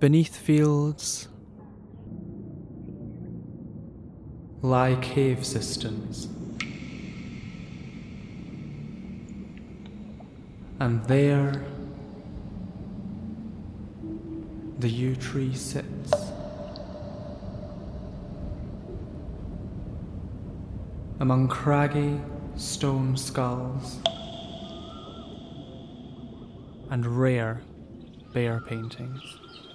beneath fields lie cave systems, and there the yew tree sits, among craggy stone skulls and rare bear paintings.